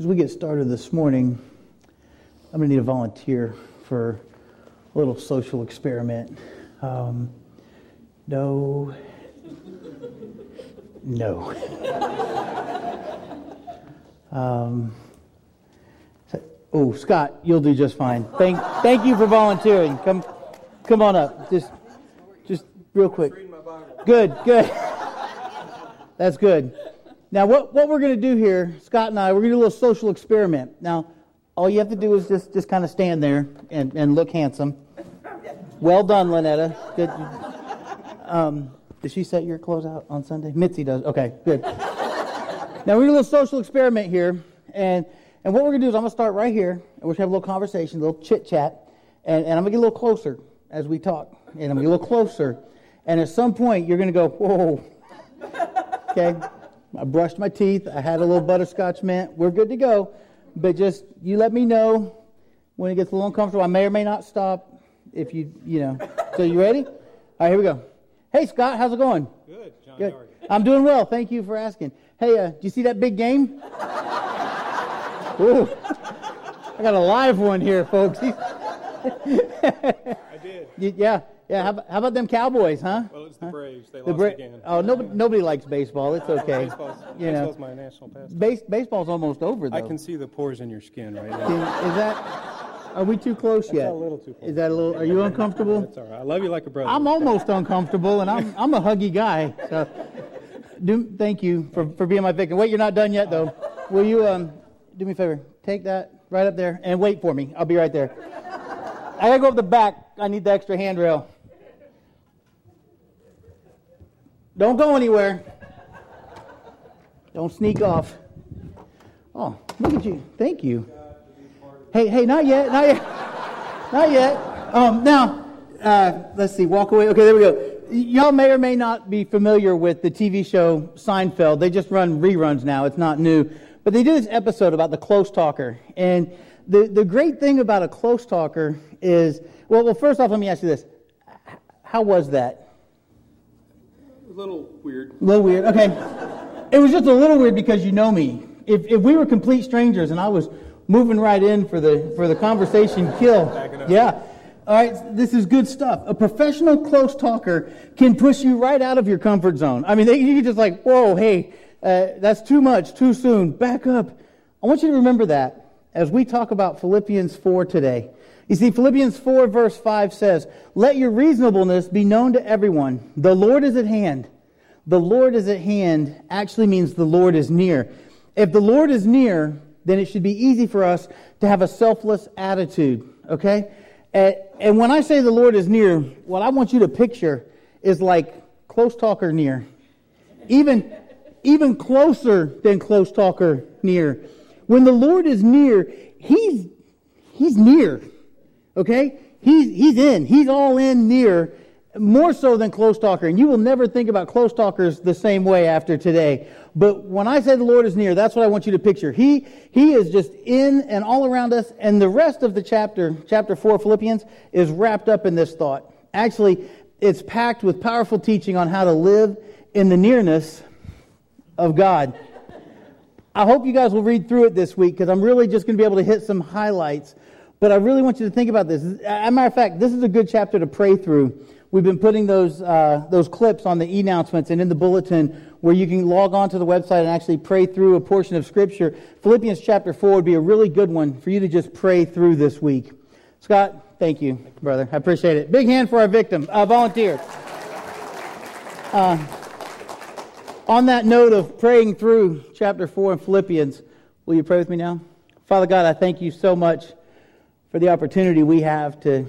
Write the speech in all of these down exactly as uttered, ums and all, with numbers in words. As we get started this morning, I'm going to need a volunteer for a little social experiment. Um, no. No. um, so, oh, Scott, you'll do just fine. Thank thank you for volunteering. Come come on up. Just, just real quick. Good, good. That's good. Now, what, what we're going to do here, Scott and I, we're going to do a little social experiment. Now, all you have to do is just, just kind of stand there and, and look handsome. Well done, Lynetta. Good. Um, did she set your clothes out on Sunday? Mitzi does. Okay, good. Now, we're going to do a little social experiment here. And, and what we're going to do is I'm going to start right here. And we're going to have a little conversation, a little chit-chat. And, and I'm going to get a little closer as we talk. And I'm going to get a little closer. And at some point, you're going to go, whoa. Okay? I brushed my teeth. I had a little butterscotch mint. We're good to go. But just, you let me know when it gets a little uncomfortable. I may or may not stop if you, you know. So you ready? All right, here we go. Hey, Scott, how's it going? Good, John. Good. How are you? I'm doing well. Thank you for asking. Hey, uh, do you see that big game? Ooh. I got a live one here, folks. I did. Yeah. Yeah, how about, how about them Cowboys, huh? Well, it's the Braves. They the lost Bra- again. Oh, nobody, nobody likes baseball. It's okay. Baseball's, you know, baseball's my national pastime. Base, baseball's almost over, though. I can see the pores in your skin right now. Is, is that? Are we too close That's yet? A little too close. Is that a little? Are you uncomfortable? That's all right. I love you like a brother. I'm almost uncomfortable, and I'm I'm a huggy guy. So, do, thank you for, for being my victim. Wait, you're not done yet, though. Will you um do me a favor? Take that right up there and wait for me. I'll be right there. I gotta go up the back. I need the extra handrail. Don't go anywhere. Don't sneak off. Oh, look at you. Thank you. Hey, hey, not yet, not yet. Not yet. Um, now, uh, let's see, walk away. Okay, there we go. Y'all may or may not be familiar with the T V show Seinfeld. They just run reruns now. It's not new. But they do this episode about the close talker. And the, the great thing about a close talker is, well, well, first off, let me ask you this. How was that? A little weird. A little weird, okay. It was just a little weird because you know me. If if we were complete strangers and I was moving right in for the for the conversation kill, yeah. All right, this is good stuff. A professional close talker can push you right out of your comfort zone. I mean, they, you can just like, whoa, hey, uh, that's too much, too soon, back up. I want you to remember that as we talk about Philippians four today. You see, Philippians four, verse five says, "Let your reasonableness be known to everyone. The Lord is at hand." The Lord is at hand actually means the Lord is near. If the Lord is near, then it should be easy for us to have a selfless attitude, okay? And, and when I say the Lord is near, what I want you to picture is like close talker near. Even, even closer than close talker near. When the Lord is near, He's, he's near. Okay? He's he's in. He's all in near, more so than close talker. And you will never think about close talkers the same way after today. But when I say the Lord is near, that's what I want you to picture. He he is just in and all around us. And the rest of the chapter, chapter four, Philippians, is wrapped up in this thought. Actually, it's packed with powerful teaching on how to live in the nearness of God. I hope you guys will read through it this week because I'm really just going to be able to hit some highlights. But I really want you to think about this. As a matter of fact, this is a good chapter to pray through. We've been putting those uh, those clips on the e-announcements and in the bulletin where you can log on to the website and actually pray through a portion of Scripture. Philippians chapter four would be a really good one for you to just pray through this week. Scott, thank you, brother. I appreciate it. Big hand for our victim, uh, volunteer. Uh, on that note of praying through chapter four in Philippians, will you pray with me now? Father God, I thank you so much for the opportunity we have to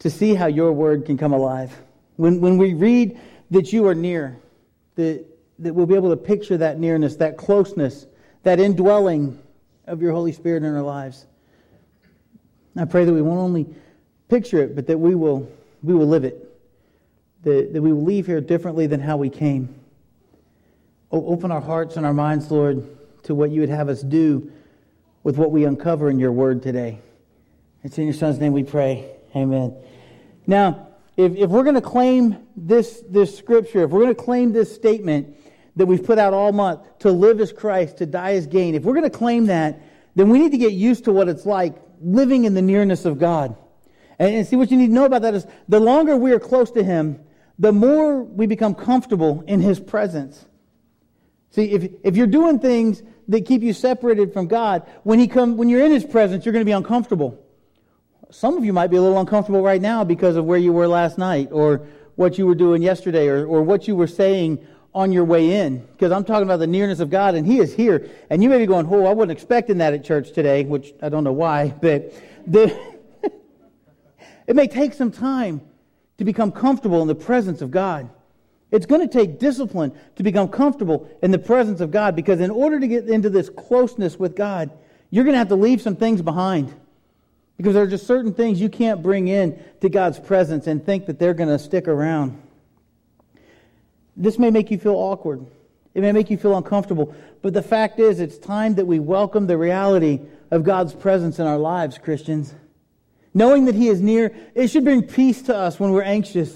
to see how your word can come alive. When when we read that you are near, that, that we'll be able to picture that nearness, that closeness, that indwelling of your Holy Spirit in our lives. I pray that we won't only picture it, but that we will we will live it. That, that we will leave here differently than how we came. O- open our hearts and our minds, Lord, to what you would have us do with what we uncover in your word today. It's in your Son's name we pray. Amen. Now, if, if we're going to claim this, this scripture, if we're going to claim this statement, that we've put out all month, to live as Christ, to die as gain. If we're going to claim that, then we need to get used to what it's like living in the nearness of God. And, and see, what you need to know about that is the longer we are close to Him, the more we become comfortable in His presence. See, if if you're doing things that keep you separated from God, when He come, when you're in His presence, you're going to be uncomfortable. Some of you might be a little uncomfortable right now because of where you were last night, or what you were doing yesterday, or, or what you were saying on your way in. Because I'm talking about the nearness of God, and He is here. And you may be going, oh, I wasn't expecting that at church today, which I don't know why, but the it may take some time to become comfortable in the presence of God. It's going to take discipline to become comfortable in the presence of God, because in order to get into this closeness with God, you're going to have to leave some things behind, because there are just certain things you can't bring in to God's presence and think that they're going to stick around. This may make you feel awkward. It may make you feel uncomfortable. But the fact is, it's time that we welcome the reality of God's presence in our lives, Christians. Knowing that He is near, it should bring peace to us when we're anxious.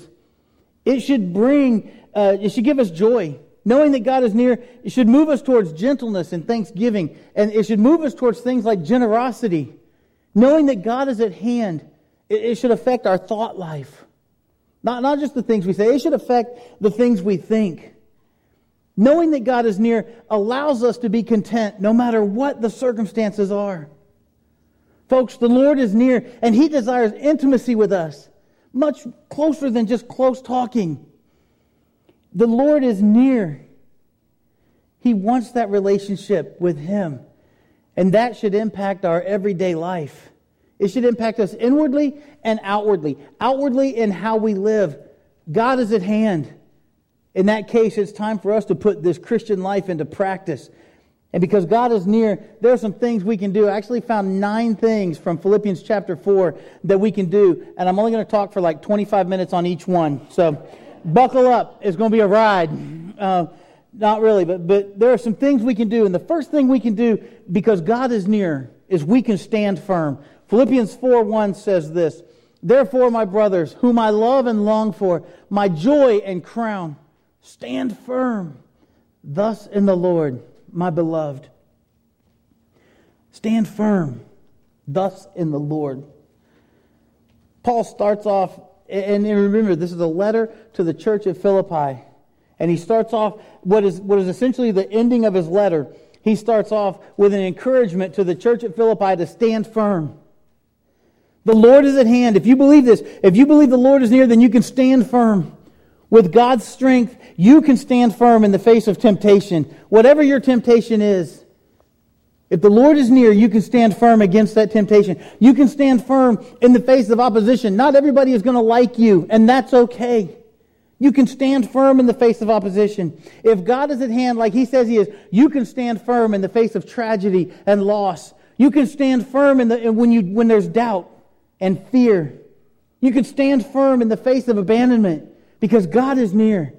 It should bring, uh, it should give us joy. Knowing that God is near, it should move us towards gentleness and thanksgiving. And it should move us towards things like generosity. Knowing that God is at hand, it, it should affect our thought life. Not, not just the things we say, it should affect the things we think. Knowing that God is near allows us to be content no matter what the circumstances are. Folks, the Lord is near, and He desires intimacy with us, much closer than just close talking. The Lord is near. He wants that relationship with Him, and that should impact our everyday life. It should impact us inwardly and outwardly. Outwardly in how we live. God is at hand. In that case, it's time for us to put this Christian life into practice. And because God is near, there are some things we can do. I actually found nine things from Philippians chapter four that we can do. And I'm only going to talk for like twenty-five minutes on each one. So buckle up. It's going to be a ride. Uh, not really, but, but there are some things we can do. And the first thing we can do, because God is near, is we can stand firm. Philippians four one says this, "Therefore, my brothers, whom I love and long for, my joy and crown, stand firm, thus in the Lord, my beloved." Stand firm, thus in the Lord. Paul starts off, and remember, this is a letter to the church at Philippi. And he starts off what is what is essentially the ending of his letter. He starts off with an encouragement to the church at Philippi to stand firm. The Lord is at hand. If you believe this, if you believe the Lord is near, then you can stand firm. With God's strength, you can stand firm in the face of temptation. Whatever your temptation is, if the Lord is near, you can stand firm against that temptation. You can stand firm in the face of opposition. Not everybody is going to like you, and that's okay. You can stand firm in the face of opposition. If God is at hand, like He says He is, you can stand firm in the face of tragedy and loss. You can stand firm in the when you when there's doubt and fear. You can stand firm in the face of abandonment because God is near.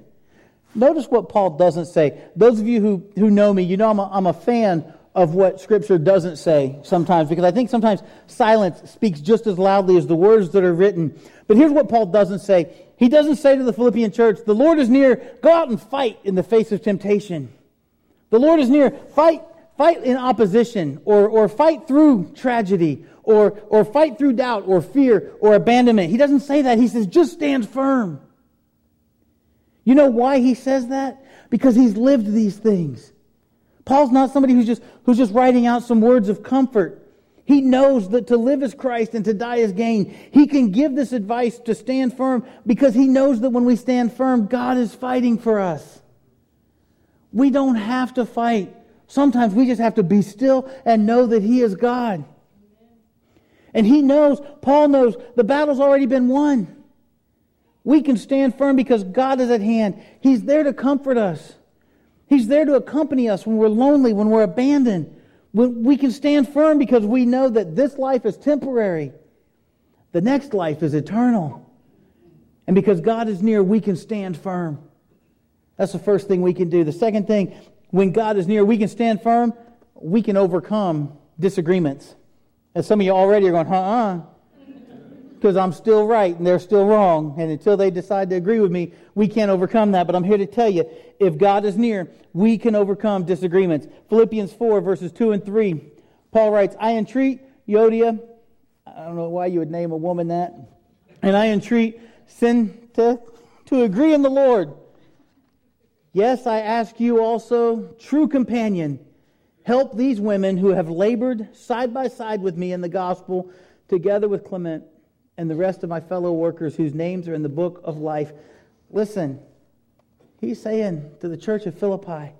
Notice what Paul doesn't say. Those of you who, who know me, you know I'm a, I'm a fan of what Scripture doesn't say sometimes, because I think sometimes silence speaks just as loudly as the words that are written. But here's what Paul doesn't say. He doesn't say to the Philippian church, "The Lord is near, go out and fight in the face of temptation." The Lord is near, fight fight in opposition, or, or fight through tragedy, or, or fight through doubt, or fear, or abandonment. He doesn't say that. He says, just stand firm. You know why he says that? Because he's lived these things. Paul's not somebody who's just, who's just writing out some words of comfort. He knows that to live is Christ and to die is gain. He can give this advice to stand firm because he knows that when we stand firm, God is fighting for us. We don't have to fight. Sometimes we just have to be still and know that He is God. And He knows, Paul knows, the battle's already been won. We can stand firm because God is at hand. He's there to comfort us. He's there to accompany us when we're lonely, when we're abandoned. We can stand firm because we know that this life is temporary. The next life is eternal. And because God is near, we can stand firm. That's the first thing we can do. The second thing, when God is near, we can stand firm. We can overcome disagreements. And some of you already are going, uh-uh. because I'm still right and they're still wrong. And until they decide to agree with me, we can't overcome that. But I'm here to tell you, if God is near, we can overcome disagreements. Philippians four, verses two and three, Paul writes, I entreat Euodia, I don't know why you would name a woman that, and I entreat Syntyche to agree in the Lord. Yes, I ask you also, true companion, help these women who have labored side by side with me in the gospel, together with Clement and the rest of my fellow workers whose names are in the book of life. Listen, he's saying to the church of Philippi,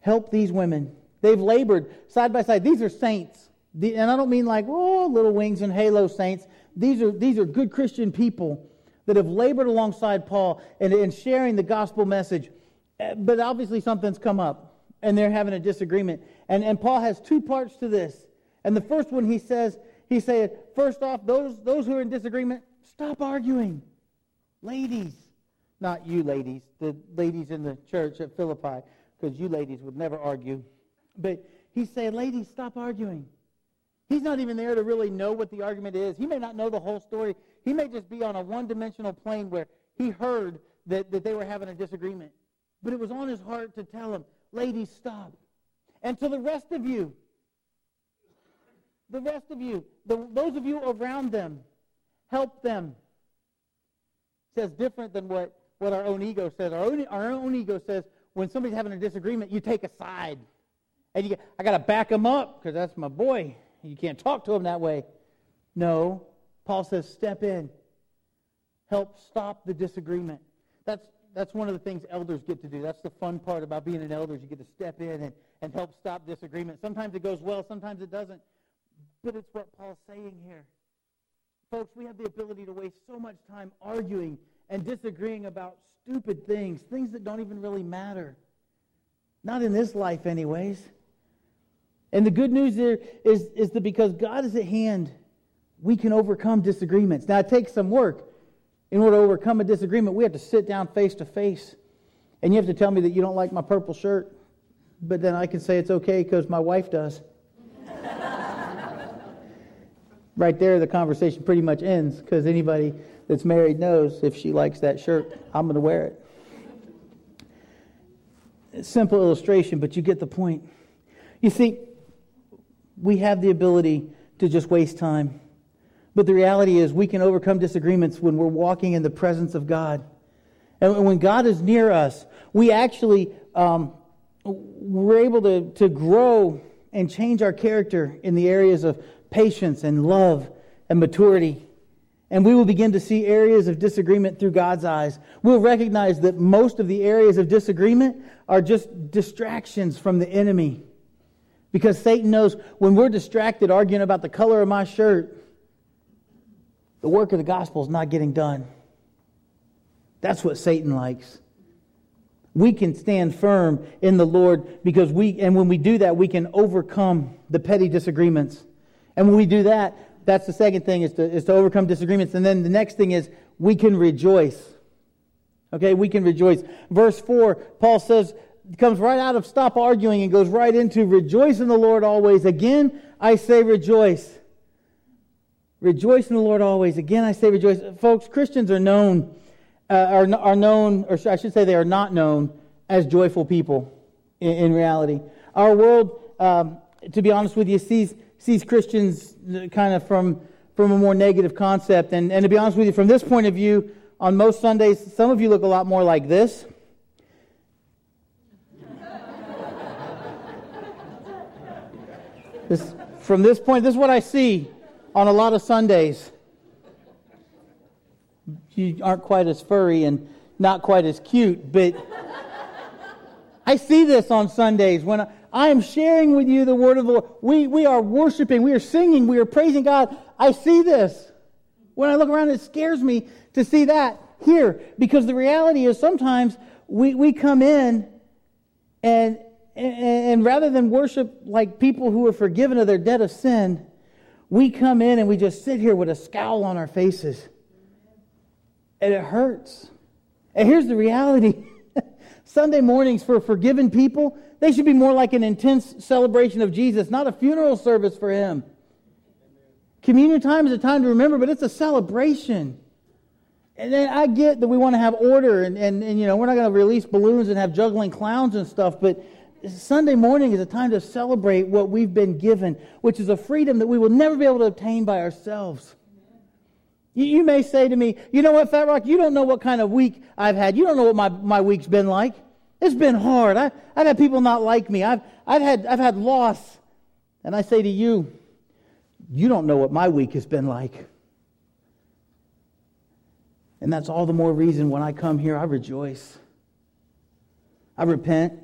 help these women. They've labored side by side. These are saints. And I don't mean like, oh, little wings and halo saints. These are, these are good Christian people that have labored alongside Paul and, and sharing the gospel message. But obviously something's come up, and they're having a disagreement. And, and Paul has two parts to this. And the first one, he says, he said, first off, those, those who are in disagreement, stop arguing. Ladies, not you ladies, the ladies in the church at Philippi, because you ladies would never argue. But he said, ladies, stop arguing. He's not even there to really know what the argument is. He may not know the whole story. He may just be on a one-dimensional plane where he heard that, that they were having a disagreement. But it was on his heart to tell them, ladies, stop. And to the rest of you, the rest of you, the, those of you around them, help them. It says different than what, what our own ego says. Our own, our own ego says when somebody's having a disagreement, you take a side. And you, I got to back them up because that's my boy. You can't talk to him that way. No, Paul says step in. Help stop the disagreement. That's That's one of the things elders get to do. That's the fun part about being an elder is you get to step in and, and help stop disagreement. Sometimes it goes well, sometimes it doesn't. But it's what Paul's saying here. Folks, we have the ability to waste so much time arguing and disagreeing about stupid things, things that don't even really matter. Not in this life anyways. And the good news there is, is that because God is at hand, we can overcome disagreements. Now, it takes some work. In order to overcome a disagreement, we have to sit down face to face. And you have to tell me that you don't like my purple shirt, but then I can say it's okay because my wife does. Right there, the conversation pretty much ends because anybody that's married knows if she likes that shirt, I'm going to wear it. Simple illustration, but you get the point. You see, we have the ability to just waste time. But the reality is we can overcome disagreements when we're walking in the presence of God. And when God is near us, we actually, um, we're able to, to grow and change our character in the areas of patience and love and maturity. And we will begin to see areas of disagreement through God's eyes. We'll recognize that most of the areas of disagreement are just distractions from the enemy. Because Satan knows when we're distracted arguing about the color of my shirt, the work of the gospel is not getting done. That's what Satan likes. We can stand firm in the Lord because we, and when we do that, we can overcome the petty disagreements. And when we do that, that's the second thing is to, is to overcome disagreements. And then the next thing is we can rejoice. Okay, we can rejoice. Verse four, Paul says, it comes right out of stop arguing and goes right into rejoice in the Lord always. Again, I say rejoice. Rejoice in the Lord always. Again, I say rejoice. Folks, Christians are known, uh, are, are known, or I should say they are not known as joyful people in, in reality. Our world, um, to be honest with you, sees sees Christians kind of from, from a more negative concept. And, and to be honest with you, from this point of view, on most Sundays, some of you look a lot more like this. this from this point, this is what I see. On a lot of Sundays, you aren't quite as furry and not quite as cute, but I see this on Sundays when I, I am sharing with you the word of the Lord. We, we are worshiping, we are singing, we are praising God. I see this. When I look around, it scares me to see that here because the reality is sometimes we, we come in and, and, and rather than worship like people who are forgiven of their debt of sin, we come in and we just sit here with a scowl on our faces. And it hurts. And here's the reality. Sunday mornings for forgiven people, they should be more like an intense celebration of Jesus, not a funeral service for him. Communion time is a time to remember, but it's a celebration. And then I get that we want to have order, and, and, and you know, we're not going to release balloons and have juggling clowns and stuff, but Sunday morning is a time to celebrate what we've been given, which is a freedom that we will never be able to obtain by ourselves. You, you may say to me, you know what, Fat Rock, you don't know what kind of week I've had. You don't know what my, my week's been like. It's been hard. I, I've had people not like me. I've, I've, had, I've had loss. And I say to you, you don't know what my week has been like. And that's all the more reason when I come here, I rejoice. I repent.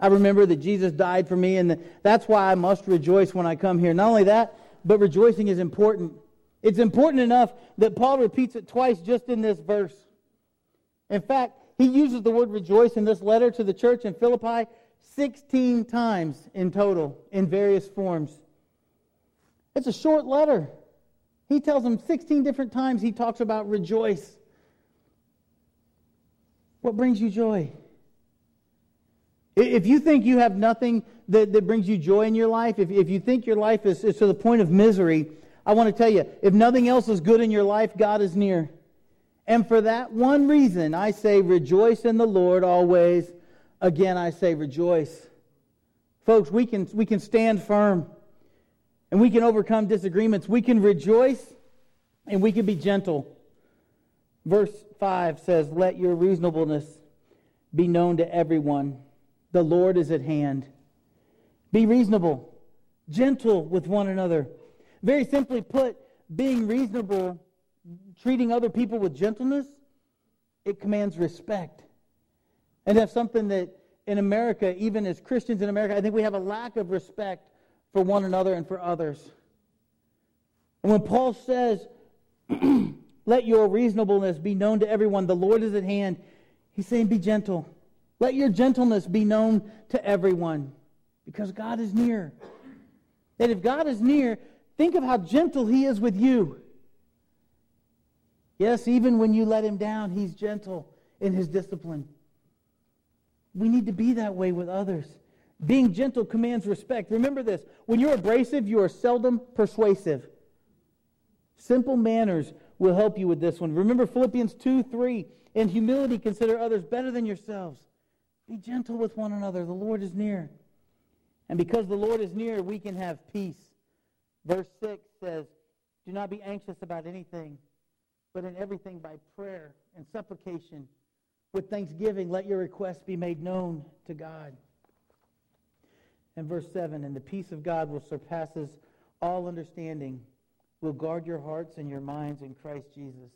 I remember that Jesus died for me, and that's why I must rejoice when I come here. Not only that, but rejoicing is important. It's important enough that Paul repeats it twice just in this verse. In fact, he uses the word rejoice in this letter to the church in Philippi sixteen times in total in various forms. It's a short letter. He tells them sixteen different times he talks about rejoice. What brings you joy? If you think you have nothing that, that brings you joy in your life, if, if you think your life is, is to the point of misery, I want to tell you, if nothing else is good in your life, God is near. And for that one reason, I say rejoice in the Lord always. Again, I say rejoice. Folks, we can, we can stand firm. And we can overcome disagreements. We can rejoice and we can be gentle. Verse five says, let your reasonableness be known to everyone. The Lord is at hand. Be reasonable, gentle with one another. Very simply put, being reasonable, treating other people with gentleness, it commands respect. And that's something that in America, even as Christians in America, I think we have a lack of respect for one another and for others. And when Paul says, let your reasonableness be known to everyone, the Lord is at hand, he's saying be gentle. Let your gentleness be known to everyone, because God is near. And if God is near, think of how gentle he is with you. Yes, even when you let him down, he's gentle in his discipline. We need to be that way with others. Being gentle commands respect. Remember this. When you're abrasive, you are seldom persuasive. Simple manners will help you with this one. Remember Philippians two three. In humility, consider others better than yourselves. Be gentle with one another. The Lord is near. And because the Lord is near, we can have peace. Verse six says, do not be anxious about anything, but in everything by prayer and supplication. With thanksgiving, let your requests be made known to God. And verse seven, and the peace of God which surpasses all understanding will guard your hearts and your minds in Christ Jesus.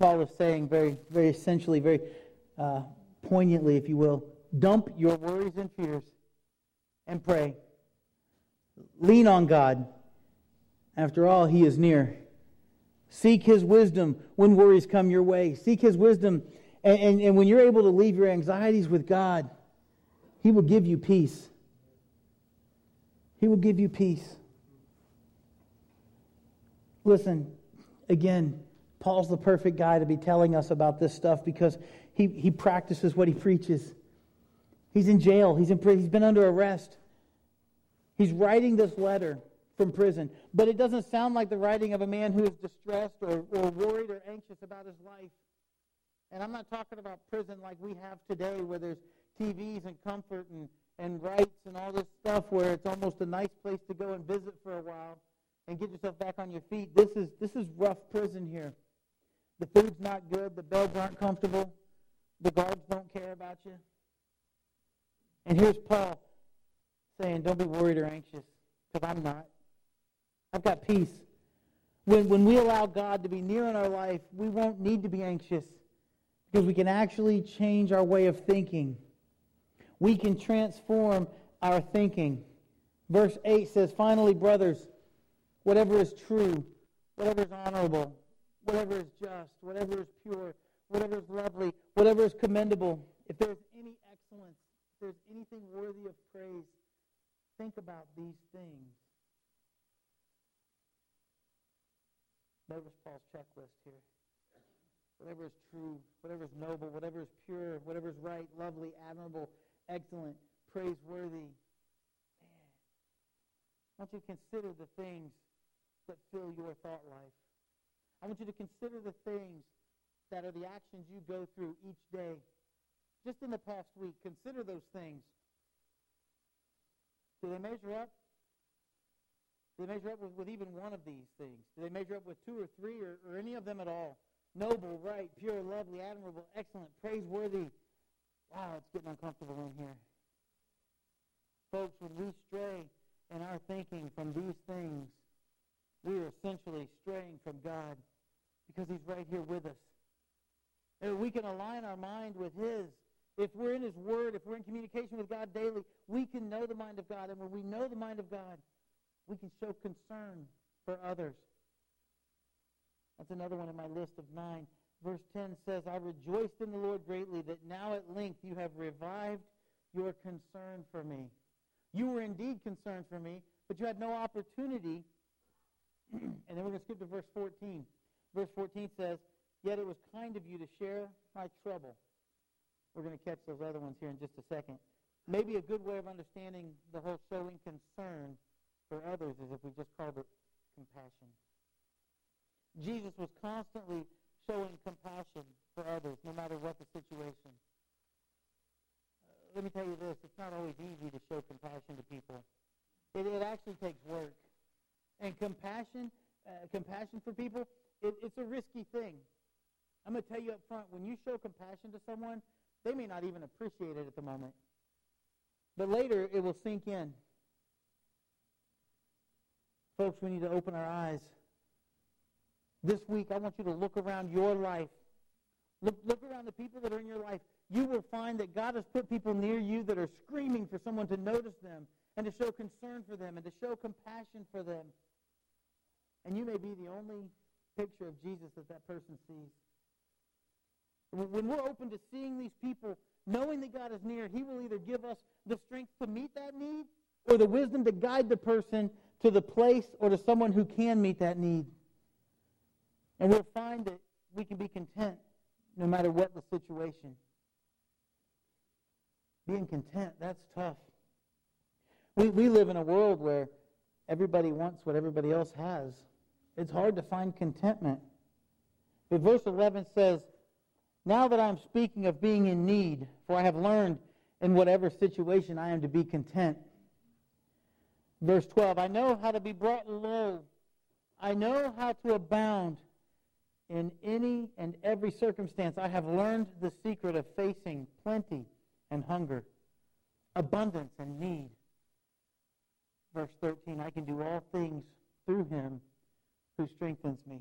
Paul is saying very, very essentially, very uh, poignantly, if you will, dump your worries and fears and pray. Lean on God. After all, he is near. Seek his wisdom when worries come your way. Seek his wisdom. And, and, and when you're able to leave your anxieties with God, he will give you peace. He will give you peace. Listen, again, Paul's the perfect guy to be telling us about this stuff because he, he practices what he preaches. He's in jail. He's in prison. He's been under arrest. He's writing this letter from prison, but it doesn't sound like the writing of a man who is distressed or, or worried or anxious about his life. And I'm not talking about prison like we have today where there's T Vs and comfort and, and rights and all this stuff where it's almost a nice place to go and visit for a while and get yourself back on your feet. This is this is rough prison here. The food's not good. The beds aren't comfortable. The guards don't care about you. And here's Paul saying, don't be worried or anxious, because I'm not. I've got peace. When, when we allow God to be near in our life, we won't need to be anxious because we can actually change our way of thinking. We can transform our thinking. Verse eight says, finally, brothers, whatever is true, whatever is honorable, whatever is just, whatever is pure, whatever is lovely, whatever is commendable, if there is any excellence, if there is anything worthy of praise, think about these things. Notice Paul's checklist here. Whatever is true, whatever is noble, whatever is pure, whatever is right, lovely, admirable, excellent, praiseworthy. Man. I want you to consider the things that fill your thought life. I want you to consider the things that are the actions you go through each day. Just in the past week, consider those things. Do they measure up? Do they measure up with, with even one of these things? Do they measure up with two or three or, or any of them at all? Noble, right, pure, lovely, admirable, excellent, praiseworthy. Wow, it's getting uncomfortable in here. Folks, when we stray in our thinking from these things, we are essentially straying from God because he's right here with us. And we can align our mind with his. If we're in his word, if we're in communication with God daily, we can know the mind of God. And when we know the mind of God, we can show concern for others. That's another one in my list of nine. Verse ten says, I rejoiced in the Lord greatly that now at length you have revived your concern for me. You were indeed concerned for me, but you had no opportunity. And then we're going to skip to verse fourteen. Verse fourteen says, yet it was kind of you to share my trouble. We're going to catch those other ones here in just a second. Maybe a good way of understanding the whole showing concern for others is if we just called it compassion. Jesus was constantly showing compassion for others, no matter what the situation. Uh, let me tell you this, it's not always easy to show compassion to people. It, it actually takes work. And compassion, uh, compassion for people, it, it's a risky thing. I'm going to tell you up front, when you show compassion to someone, they may not even appreciate it at the moment. But later, it will sink in. Folks, we need to open our eyes. This week, I want you to look around your life. Look, look around the people that are in your life. You will find that God has put people near you that are screaming for someone to notice them and to show concern for them and to show compassion for them. And you may be the only picture of Jesus that that person sees. When we're open to seeing these people, knowing that God is near, he will either give us the strength to meet that need or the wisdom to guide the person to the place or to someone who can meet that need. And we'll find that we can be content no matter what the situation. Being content, that's tough. We we live in a world where everybody wants what everybody else has. It's hard to find contentment. But verse eleven says, now that I am speaking of being in need, for I have learned in whatever situation I am to be content. Verse twelve, I know how to be brought low. I know how to abound in any and every circumstance. I have learned the secret of facing plenty and hunger, abundance and need. Verse thirteen, I can do all things through him who strengthens me.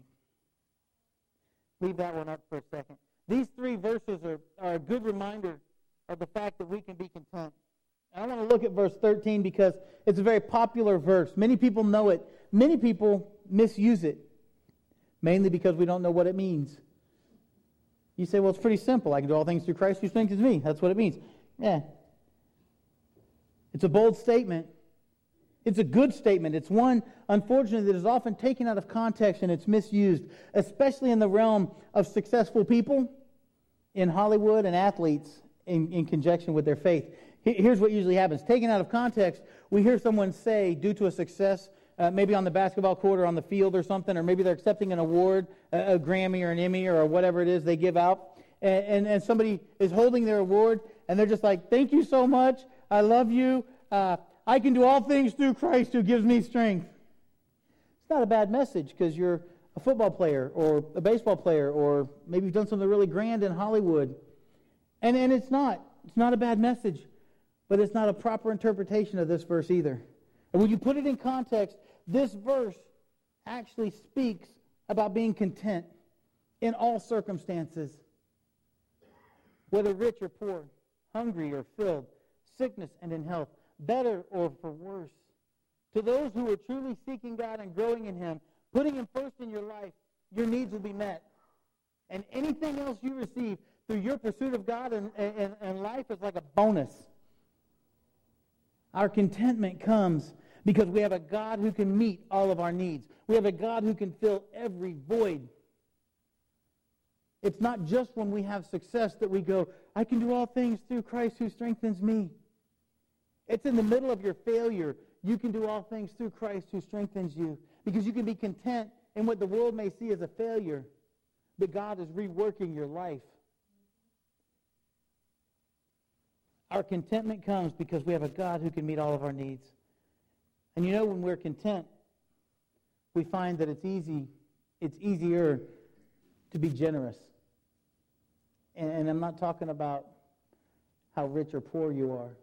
Leave that one up for a second. These three verses are, are a good reminder of the fact that we can be content. And I want to look at verse thirteen because it's a very popular verse. Many people know it. Many people misuse it, mainly because we don't know what it means. You say, well, it's pretty simple. I can do all things through Christ who strengthens me. That's what it means. Yeah. It's a bold statement. It's a good statement. It's one, unfortunately, that is often taken out of context and it's misused, especially in the realm of successful people in Hollywood and athletes in, in conjunction with their faith. Here's what usually happens. Taken out of context, we hear someone say, due to a success, Uh, maybe on the basketball court or on the field or something, or maybe they're accepting an award, a, a Grammy or an Emmy or whatever it is they give out, and, and, and somebody is holding their award, and they're just like, thank you so much, I love you, uh, I can do all things through Christ who gives me strength. It's not a bad message because you're a football player or a baseball player or maybe you've done something really grand in Hollywood, and, and it's not. It's not a bad message, but it's not a proper interpretation of this verse either. And when you put it in context, this verse actually speaks about being content in all circumstances, whether rich or poor, hungry or filled, sickness and in health, better or for worse. To those who are truly seeking God and growing in him, putting him first in your life, your needs will be met. And anything else you receive through your pursuit of God and, and, and life is like a bonus. Our contentment comes because we have a God who can meet all of our needs. We have a God who can fill every void. It's not just when we have success that we go, I can do all things through Christ who strengthens me. It's in the middle of your failure, you can do all things through Christ who strengthens you. Because you can be content in what the world may see as a failure, but God is reworking your life. Our contentment comes because we have a God who can meet all of our needs. And you know, when we're content, we find that it's easy, it's easier to be generous. And, and I'm not talking about how rich or poor you are.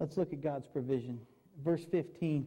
Let's look at God's provision. Verse fifteen,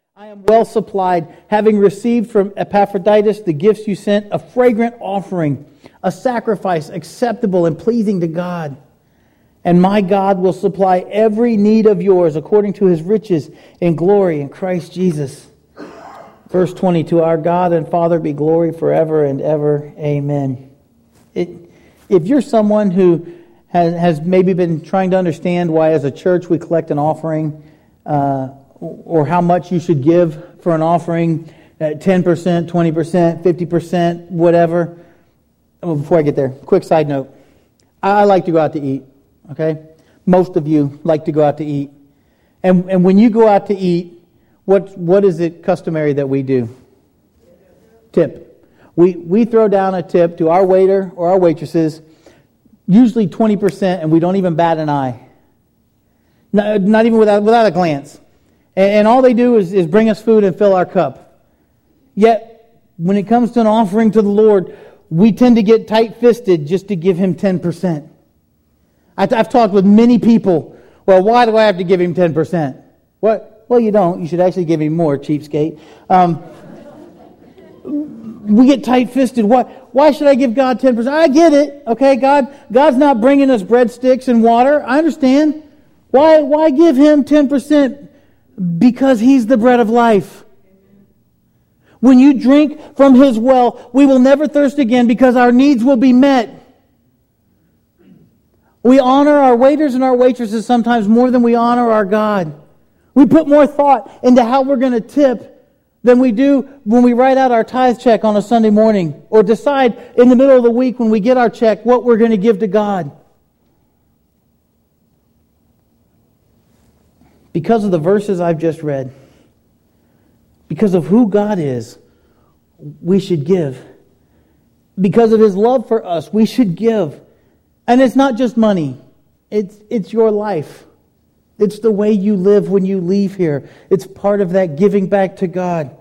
I am well supplied, having received from Epaphroditus the gifts you sent, a fragrant offering, a sacrifice acceptable and pleasing to God. And my God will supply every need of yours according to his riches in glory in Christ Jesus. Verse twenty, "To our God and Father be glory forever and ever. Amen." It, if you're someone who has, has maybe been trying to understand why as a church we collect an offering, uh, or how much you should give for an offering, uh, ten percent, twenty percent, fifty percent, whatever. Well, before I get there, quick side note. I like to go out to eat. Okay, most of you like to go out to eat, and and when you go out to eat, what what is it customary that we do? Tip. We we throw down a tip to our waiter or our waitresses, usually twenty percent, and we don't even bat an eye. Not, not even without without a glance, and, and all they do is, is bring us food and fill our cup. Yet when it comes to an offering to the Lord, we tend to get tight-fisted just to give him ten percent. I've talked with many people. Well, why do I have to give him ten percent? What? Well, you don't. You should actually give him more, cheapskate. Um, we get tight-fisted. Why, why should I give God ten percent? I get it. Okay, God, God's not bringing us breadsticks and water. I understand. Why, why give him ten percent? Because he's the bread of life. When you drink from his well, we will never thirst again because our needs will be met. We honor our waiters and our waitresses sometimes more than we honor our God. We put more thought into how we're going to tip than we do when we write out our tithe check on a Sunday morning or decide in the middle of the week when we get our check what we're going to give to God. Because of the verses I've just read, because of who God is, we should give. Because of his love for us, we should give. And it's not just money. It's it's your life. It's the way you live when you leave here. It's part of that giving back to God.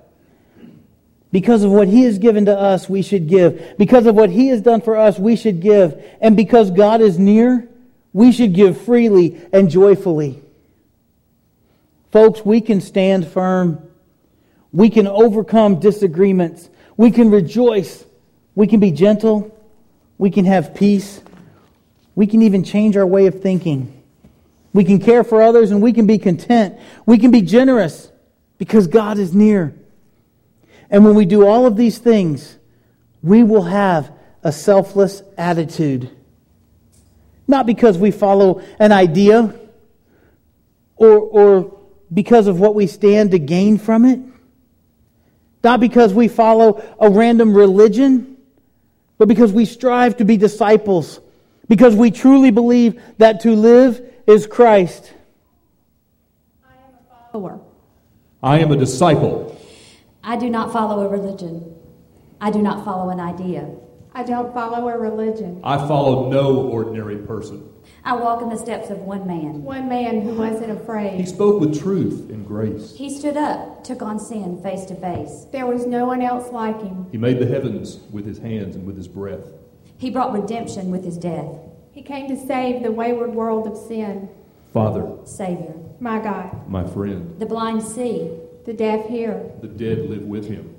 Because of what he has given to us, we should give. Because of what he has done for us, we should give. And because God is near, we should give freely and joyfully. Folks, we can stand firm. We can overcome disagreements. We can rejoice. We can be gentle. We can have peace. We can even change our way of thinking. We can care for others and we can be content. We can be generous because God is near. And when we do all of these things, we will have a selfless attitude. Not because we follow an idea or, or because of what we stand to gain from it. Not because we follow a random religion, but because we strive to be disciples. Because we truly believe that to live is Christ. I am a follower. I am a disciple. I do not follow a religion. I do not follow an idea. I don't follow a religion. I follow no ordinary person. I walk in the steps of one man. One man who wasn't afraid. He spoke with truth and grace. He stood up, took on sin face to face. There was no one else like him. He made the heavens with his hands and with his breath. He brought redemption with his death. He came to save the wayward world of sin. Father. Savior. My God. My friend. The blind see. The deaf hear. The dead live with him.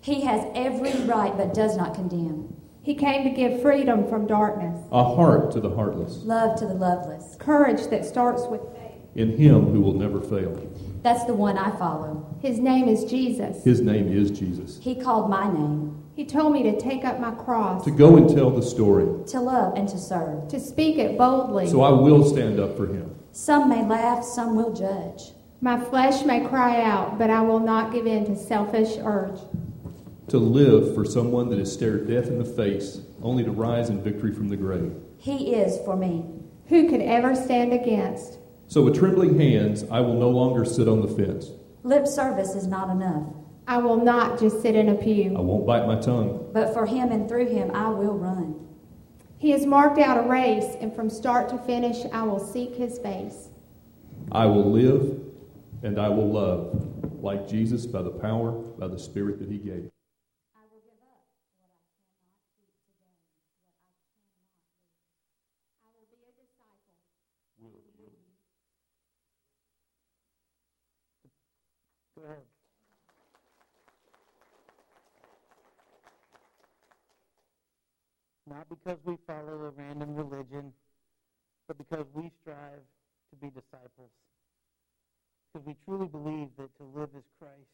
He has every right but does not condemn. He came to give freedom from darkness. A heart to the heartless. Love to the loveless. Courage that starts with faith. in him who will never fail. That's the one I follow. His name is Jesus. His name is Jesus. He called my name. He told me to take up my cross. To go and tell the story. To love and to serve. To speak it boldly. So I will stand up for him. Some may laugh, some will judge. My flesh may cry out, but I will not give in to selfish urge. To live for someone that has stared death in the face, only to rise in victory from the grave. He is for me. Who could ever stand against? So with trembling hands, I will no longer sit on the fence. Lip service is not enough. I will not just sit in a pew. I won't bite my tongue. But for him and through him, I will run. He has marked out a race, and from start to finish, I will seek his face. I will live, and I will love, like Jesus, by the power, by the Spirit that he gave. Not because we follow a random religion, but because we strive to be disciples. Because we truly believe that to live is Christ.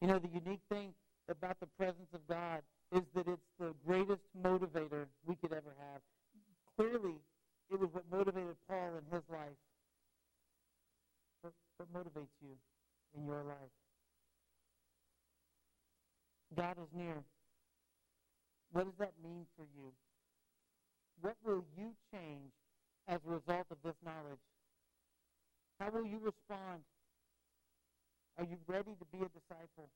You know, the unique thing about the presence of God is that it's the greatest motivator we could ever have. Clearly, it was what motivated Paul in his life. What, what motivates you in your life? God is near. What does that mean for you? What will you change as a result of this knowledge? How will you respond? Are you ready to be a disciple?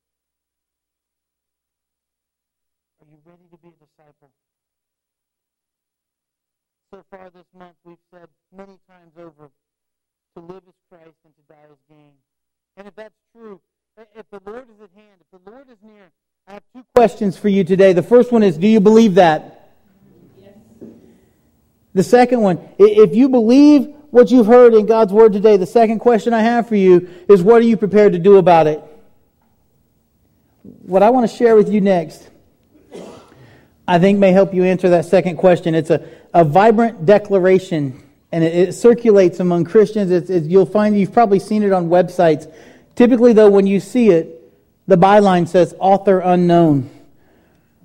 Are you ready to be a disciple? So far this month, we've said many times over, to live is Christ and to die is gain. And if that's true, if the Lord is at hand, if the Lord is near, I have two questions for you today. The first one is, do you believe that? Yes. The second one, if you believe what you've heard in God's Word today, the second question I have for you is, what are you prepared to do about it? What I want to share with you next, I think may help you answer that second question. It's a, a vibrant declaration, and it, it circulates among Christians. It's, it's, you'll find, you've probably seen it on websites. Typically, though, when you see it, the byline says, author unknown.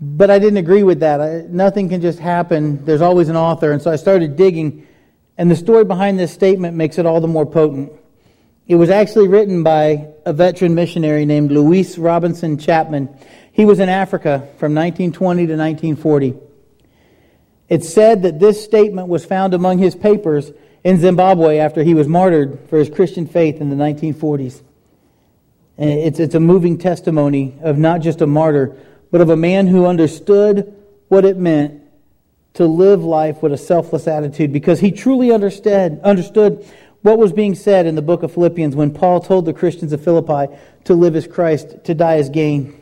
But I didn't agree with that. I, nothing can just happen. There's always an author. And so I started digging. And the story behind this statement makes it all the more potent. It was actually written by a veteran missionary named Luis Robinson Chapman. He was in Africa from nineteen twenty to nineteen forty. It's said that this statement was found among his papers in Zimbabwe after he was martyred for his Christian faith in the nineteen forties. And it's, it's a moving testimony of not just a martyr, but of a man who understood what it meant to live life with a selfless attitude, because he truly understood, understood what was being said in the book of Philippians when Paul told the Christians of Philippi to live as Christ, to die as gain.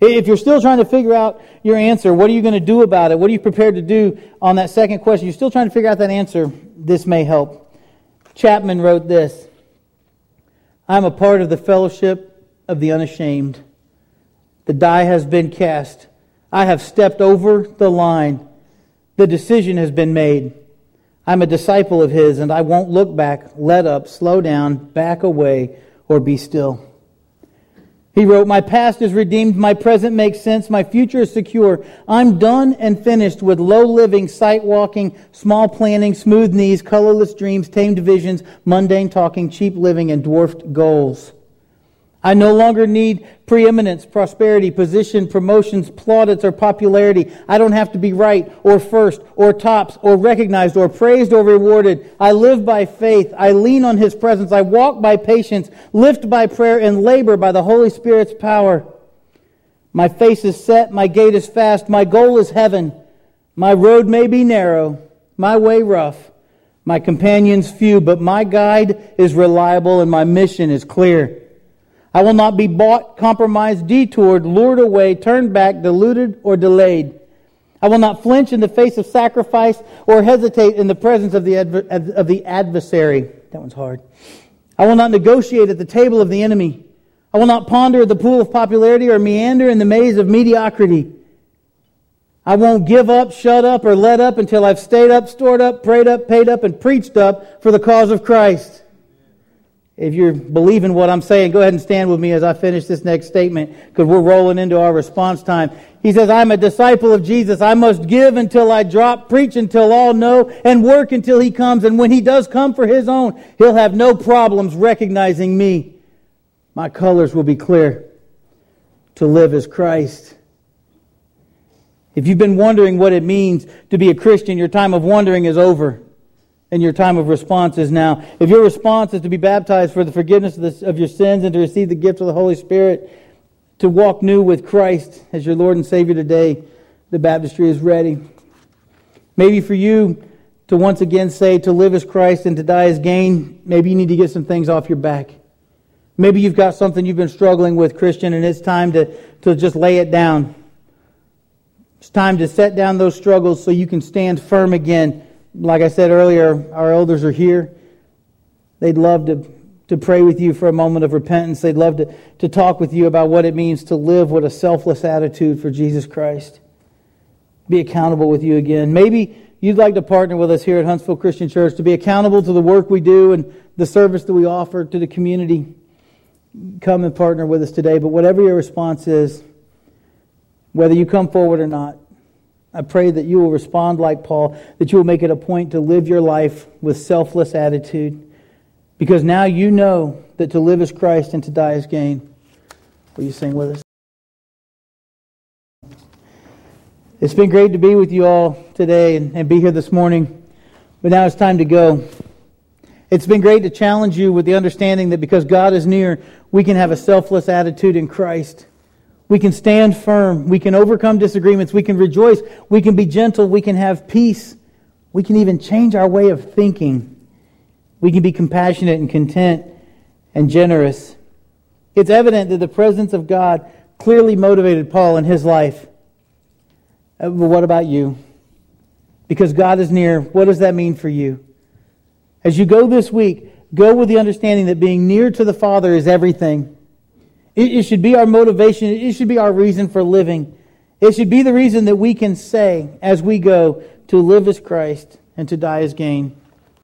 If you're still trying to figure out your answer, what are you going to do about it? What are you prepared to do on that second question? You're still trying to figure out that answer. This may help. Chapman wrote this: I'm a part of the fellowship of the unashamed. The die has been cast. I have stepped over the line. The decision has been made. I'm a disciple of his, and I won't look back, let up, slow down, back away, or be still. He wrote, my past is redeemed, my present makes sense, my future is secure. I'm done and finished with low living, sight walking, small planning, smooth knees, colorless dreams, tamed visions, mundane talking, cheap living, and dwarfed goals. I no longer need preeminence, prosperity, position, promotions, plaudits, or popularity. I don't have to be right or first or tops or recognized or praised or rewarded. I live by faith. I lean on His presence. I walk by patience, lift by prayer, and labor by the Holy Spirit's power. My face is set. My gait is fast. My goal is heaven. My road may be narrow, my way rough, my companions few, but my guide is reliable and my mission is clear. I will not be bought, compromised, detoured, lured away, turned back, deluded, or delayed. I will not flinch in the face of sacrifice or hesitate in the presence of the adver- of the adversary. That one's hard. I will not negotiate at the table of the enemy. I will not ponder at the pool of popularity or meander in the maze of mediocrity. I won't give up, shut up, or let up until I've stayed up, stored up, prayed up, paid up, and preached up for the cause of Christ. If you're believing what I'm saying, go ahead and stand with me as I finish this next statement, because we're rolling into our response time. He says, I'm a disciple of Jesus. I must give until I drop, preach until all know, and work until He comes. And when He does come for His own, He'll have no problems recognizing me. My colors will be clear. To live as Christ. If you've been wondering what it means to be a Christian, your time of wondering is over. And your time of response is now. If your response is to be baptized for the forgiveness of, the, of your sins and to receive the gift of the Holy Spirit, to walk new with Christ as your Lord and Savior today, the baptistry is ready. Maybe for you to once again say to live as Christ and to die as gain, maybe you need to get some things off your back. Maybe you've got something you've been struggling with, Christian, and it's time to, to just lay it down. It's time to set down those struggles so you can stand firm again. Like I said earlier, our elders are here. They'd love to, to pray with you for a moment of repentance. They'd love to, to talk with you about what it means to live with a selfless attitude for Jesus Christ. Be accountable with you again. Maybe you'd like to partner with us here at Huntsville Christian Church to be accountable to the work we do and the service that we offer to the community. Come and partner with us today. But whatever your response is, whether you come forward or not, I pray that you will respond like Paul, that you will make it a point to live your life with selfless attitude, because now you know that to live is Christ and to die is gain. Will you sing with us? It's been great to be with you all today and, and be here this morning, but now it's time to go. It's been great to challenge you with the understanding that because God is near, we can have a selfless attitude in Christ. We can stand firm. We can overcome disagreements. We can rejoice. We can be gentle. We can have peace. We can even change our way of thinking. We can be compassionate and content and generous. It's evident that the presence of God clearly motivated Paul in his life. But what about you? Because God is near, what does that mean for you? As you go this week, go with the understanding that being near to the Father is everything. It should be our motivation. It should be our reason for living. It should be the reason that we can say, as we go, to live as Christ and to die as gain.